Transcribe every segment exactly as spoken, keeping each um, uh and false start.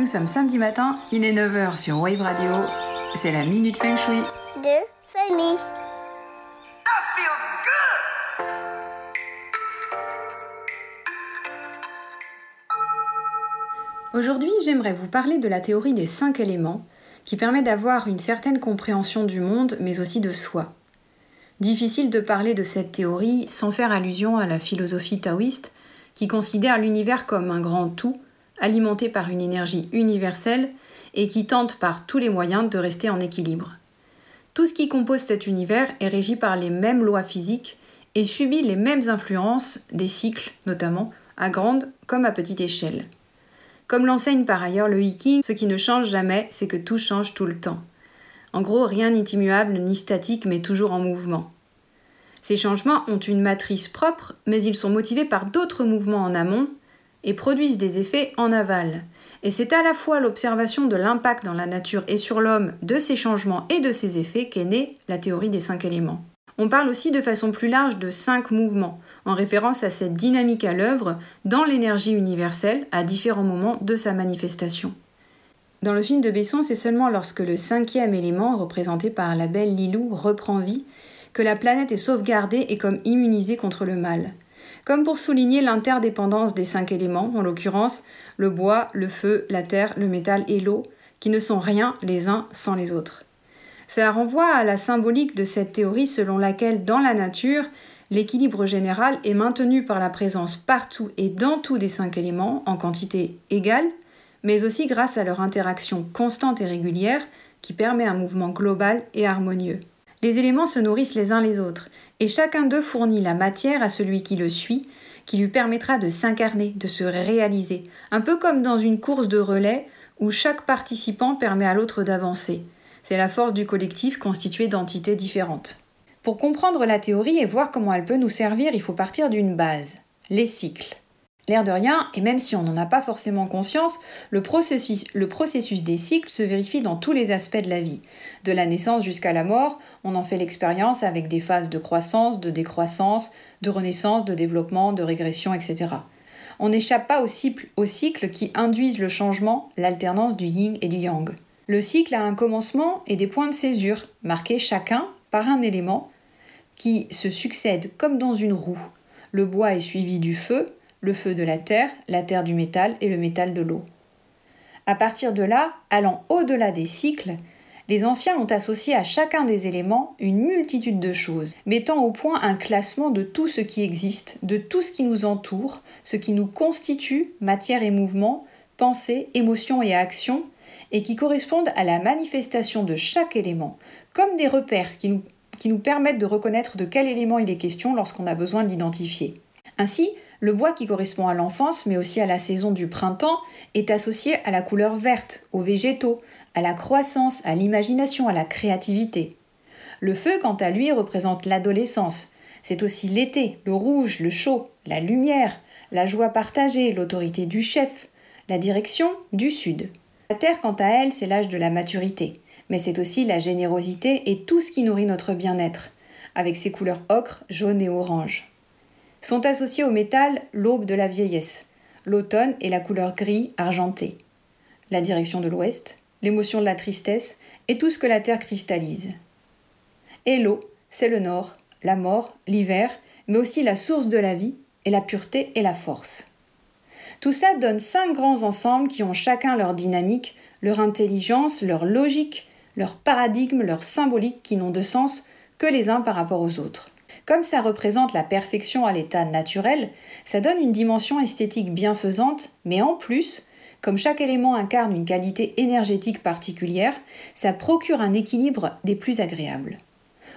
Nous sommes samedi matin, il est neuf heures sur Wave Radio. C'est la Minute Feng Shui de Fanny. Aujourd'hui, j'aimerais vous parler de la théorie des cinq éléments, qui permet d'avoir une certaine compréhension du monde, mais aussi de soi. Difficile de parler de cette théorie sans faire allusion à la philosophie taoïste, qui considère l'univers comme un grand tout, alimenté par une énergie universelle, et qui tente par tous les moyens de rester en équilibre. Tout ce qui compose cet univers est régi par les mêmes lois physiques et subit les mêmes influences des cycles, notamment à grande comme à petite échelle. Comme l'enseigne par ailleurs le Yi King, ce qui ne change jamais, c'est que tout change tout le temps. En gros, rien n'est immuable ni statique, mais toujours en mouvement. Ces changements ont une matrice propre, mais ils sont motivés par d'autres mouvements en amont et produisent des effets en aval. Et c'est à la fois l'observation de l'impact dans la nature et sur l'homme de ces changements et de ces effets qu'est née la théorie des cinq éléments. On parle aussi de façon plus large de cinq mouvements, en référence à cette dynamique à l'œuvre dans l'énergie universelle à différents moments de sa manifestation. Dans le film de Besson, c'est seulement lorsque le cinquième élément, représenté par la belle Lilou, reprend vie, que la planète est sauvegardée et comme immunisée contre le mal. Comme pour souligner l'interdépendance des cinq éléments, en l'occurrence le bois, le feu, la terre, le métal et l'eau, qui ne sont rien les uns sans les autres. Cela renvoie à la symbolique de cette théorie selon laquelle, dans la nature, l'équilibre général est maintenu par la présence partout et dans tout des cinq éléments, en quantité égale, mais aussi grâce à leur interaction constante et régulière qui permet un mouvement global et harmonieux. Les éléments se nourrissent les uns les autres, et chacun d'eux fournit la matière à celui qui le suit, qui lui permettra de s'incarner, de se réaliser, un peu comme dans une course de relais où chaque participant permet à l'autre d'avancer. C'est la force du collectif constitué d'entités différentes. Pour comprendre la théorie et voir comment elle peut nous servir, il faut partir d'une base, les cycles. L'air de rien, et même si on n'en a pas forcément conscience, le processus, le processus des cycles se vérifie dans tous les aspects de la vie. De la naissance jusqu'à la mort, on en fait l'expérience avec des phases de croissance, de décroissance, de renaissance, de développement, de régression, et cetera. On n'échappe pas aux cycles qui induisent le changement, l'alternance du yin et du yang. Le cycle a un commencement et des points de césure, marqués chacun par un élément, qui se succèdent comme dans une roue. Le bois est suivi du feu, le feu de la terre, la terre du métal et le métal de l'eau. À partir de là, allant au-delà des cycles, les anciens ont associé à chacun des éléments une multitude de choses, mettant au point un classement de tout ce qui existe, de tout ce qui nous entoure, ce qui nous constitue, matière et mouvement, pensée, émotion et action, et qui correspondent à la manifestation de chaque élément, comme des repères qui nous, qui nous permettent de reconnaître de quel élément il est question lorsqu'on a besoin de l'identifier. Ainsi, le bois qui correspond à l'enfance, mais aussi à la saison du printemps, est associé à la couleur verte, aux végétaux, à la croissance, à l'imagination, à la créativité. Le feu, quant à lui, représente l'adolescence. C'est aussi l'été, le rouge, le chaud, la lumière, la joie partagée, l'autorité du chef, la direction du sud. La terre, quant à elle, c'est l'âge de la maturité, mais c'est aussi la générosité et tout ce qui nourrit notre bien-être, avec ses couleurs ocre, jaune et orange. Sont associés au métal l'aube de la vieillesse, l'automne et la couleur gris argentée, la direction de l'ouest, l'émotion de la tristesse et tout ce que la terre cristallise. Et l'eau, c'est le nord, la mort, l'hiver, mais aussi la source de la vie et la pureté et la force. Tout ça donne cinq grands ensembles qui ont chacun leur dynamique, leur intelligence, leur logique, leur paradigme, leur symbolique qui n'ont de sens que les uns par rapport aux autres. Comme ça représente la perfection à l'état naturel, ça donne une dimension esthétique bienfaisante, mais en plus, comme chaque élément incarne une qualité énergétique particulière, ça procure un équilibre des plus agréables.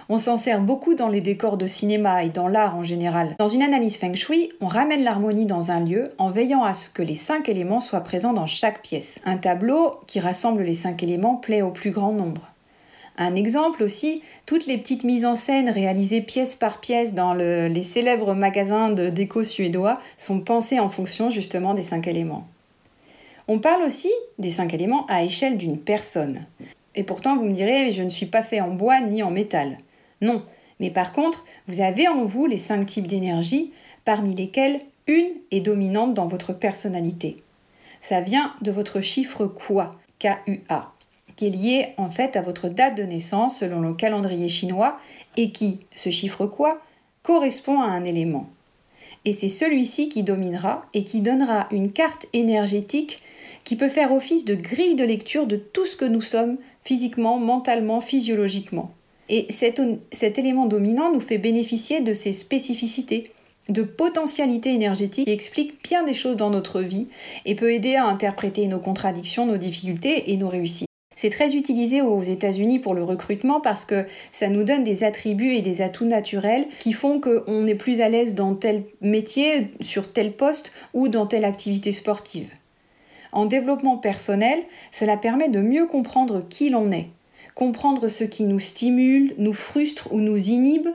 On s'en sert beaucoup dans les décors de cinéma et dans l'art en général. Dans une analyse feng shui, on ramène l'harmonie dans un lieu en veillant à ce que les cinq éléments soient présents dans chaque pièce. Un tableau qui rassemble les cinq éléments plaît au plus grand nombre. Un exemple aussi, toutes les petites mises en scène réalisées pièce par pièce dans le, les célèbres magasins de déco suédois sont pensées en fonction justement des cinq éléments. On parle aussi des cinq éléments à échelle d'une personne. Et pourtant vous me direz, je ne suis pas fait en bois ni en métal. Non, mais par contre, vous avez en vous les cinq types d'énergie, parmi lesquelles une est dominante dans votre personnalité. ça vient de votre chiffre K U A, K U A, qui est lié en fait à votre date de naissance selon le calendrier chinois et qui, ce chiffre K U A, correspond à un élément. Et c'est celui-ci qui dominera et qui donnera une carte énergétique qui peut faire office de grille de lecture de tout ce que nous sommes physiquement, mentalement, physiologiquement. Et cet, cet élément dominant nous fait bénéficier de ses spécificités, de potentialités énergétiques qui expliquent bien des choses dans notre vie et peut aider à interpréter nos contradictions, nos difficultés et nos réussites. C'est très utilisé aux États-Unis pour le recrutement parce que ça nous donne des attributs et des atouts naturels qui font qu'on est plus à l'aise dans tel métier, sur tel poste ou dans telle activité sportive. En développement personnel, cela permet de mieux comprendre qui l'on est, comprendre ce qui nous stimule, nous frustre ou nous inhibe,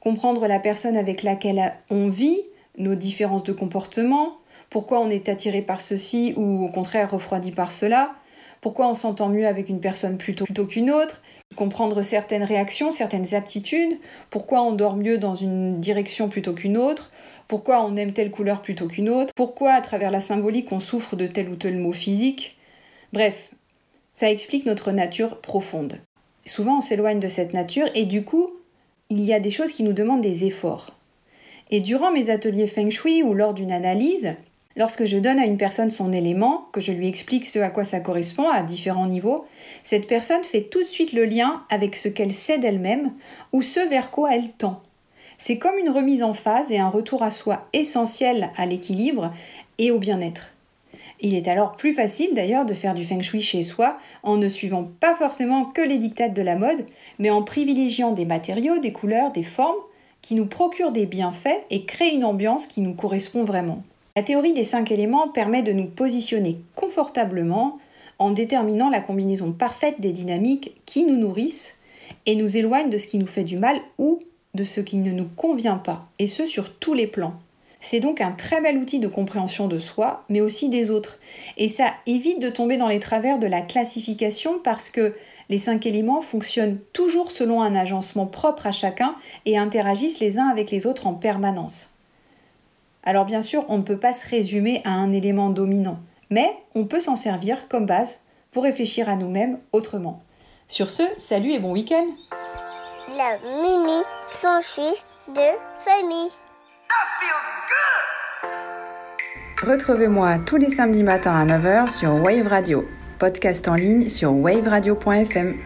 comprendre la personne avec laquelle on vit, nos différences de comportement, pourquoi on est attiré par ceci ou au contraire refroidi par cela, pourquoi on s'entend mieux avec une personne plutôt, plutôt qu'une autre, comprendre certaines réactions, certaines aptitudes, pourquoi on dort mieux dans une direction plutôt qu'une autre, pourquoi on aime telle couleur plutôt qu'une autre, pourquoi à travers la symbolique on souffre de tel ou tel mot physique. Bref, ça explique notre nature profonde. Souvent on s'éloigne de cette nature et du coup, il y a des choses qui nous demandent des efforts. Et durant mes ateliers Feng Shui ou lors d'une analyse, lorsque je donne à une personne son élément, que je lui explique ce à quoi ça correspond à différents niveaux, cette personne fait tout de suite le lien avec ce qu'elle sait d'elle-même ou ce vers quoi elle tend. C'est comme une remise en phase et un retour à soi essentiel à l'équilibre et au bien-être. Il est alors plus facile d'ailleurs de faire du Feng Shui chez soi en ne suivant pas forcément que les dictates de la mode, mais en privilégiant des matériaux, des couleurs, des formes qui nous procurent des bienfaits et créent une ambiance qui nous correspond vraiment. La théorie des cinq éléments permet de nous positionner confortablement en déterminant la combinaison parfaite des dynamiques qui nous nourrissent et nous éloignent de ce qui nous fait du mal ou de ce qui ne nous convient pas, et ce sur tous les plans. C'est donc un très bel outil de compréhension de soi, mais aussi des autres. Et ça évite de tomber dans les travers de la classification parce que les cinq éléments fonctionnent toujours selon un agencement propre à chacun et interagissent les uns avec les autres en permanence. Alors bien sûr, on ne peut pas se résumer à un élément dominant, mais on peut s'en servir comme base pour réfléchir à nous-mêmes autrement. Sur ce, salut et bon week-end. La Minute Feng Shui de famille. Retrouvez-moi tous les samedis matins à neuf heures sur Wave Radio, podcast en ligne sur waveradio point f m.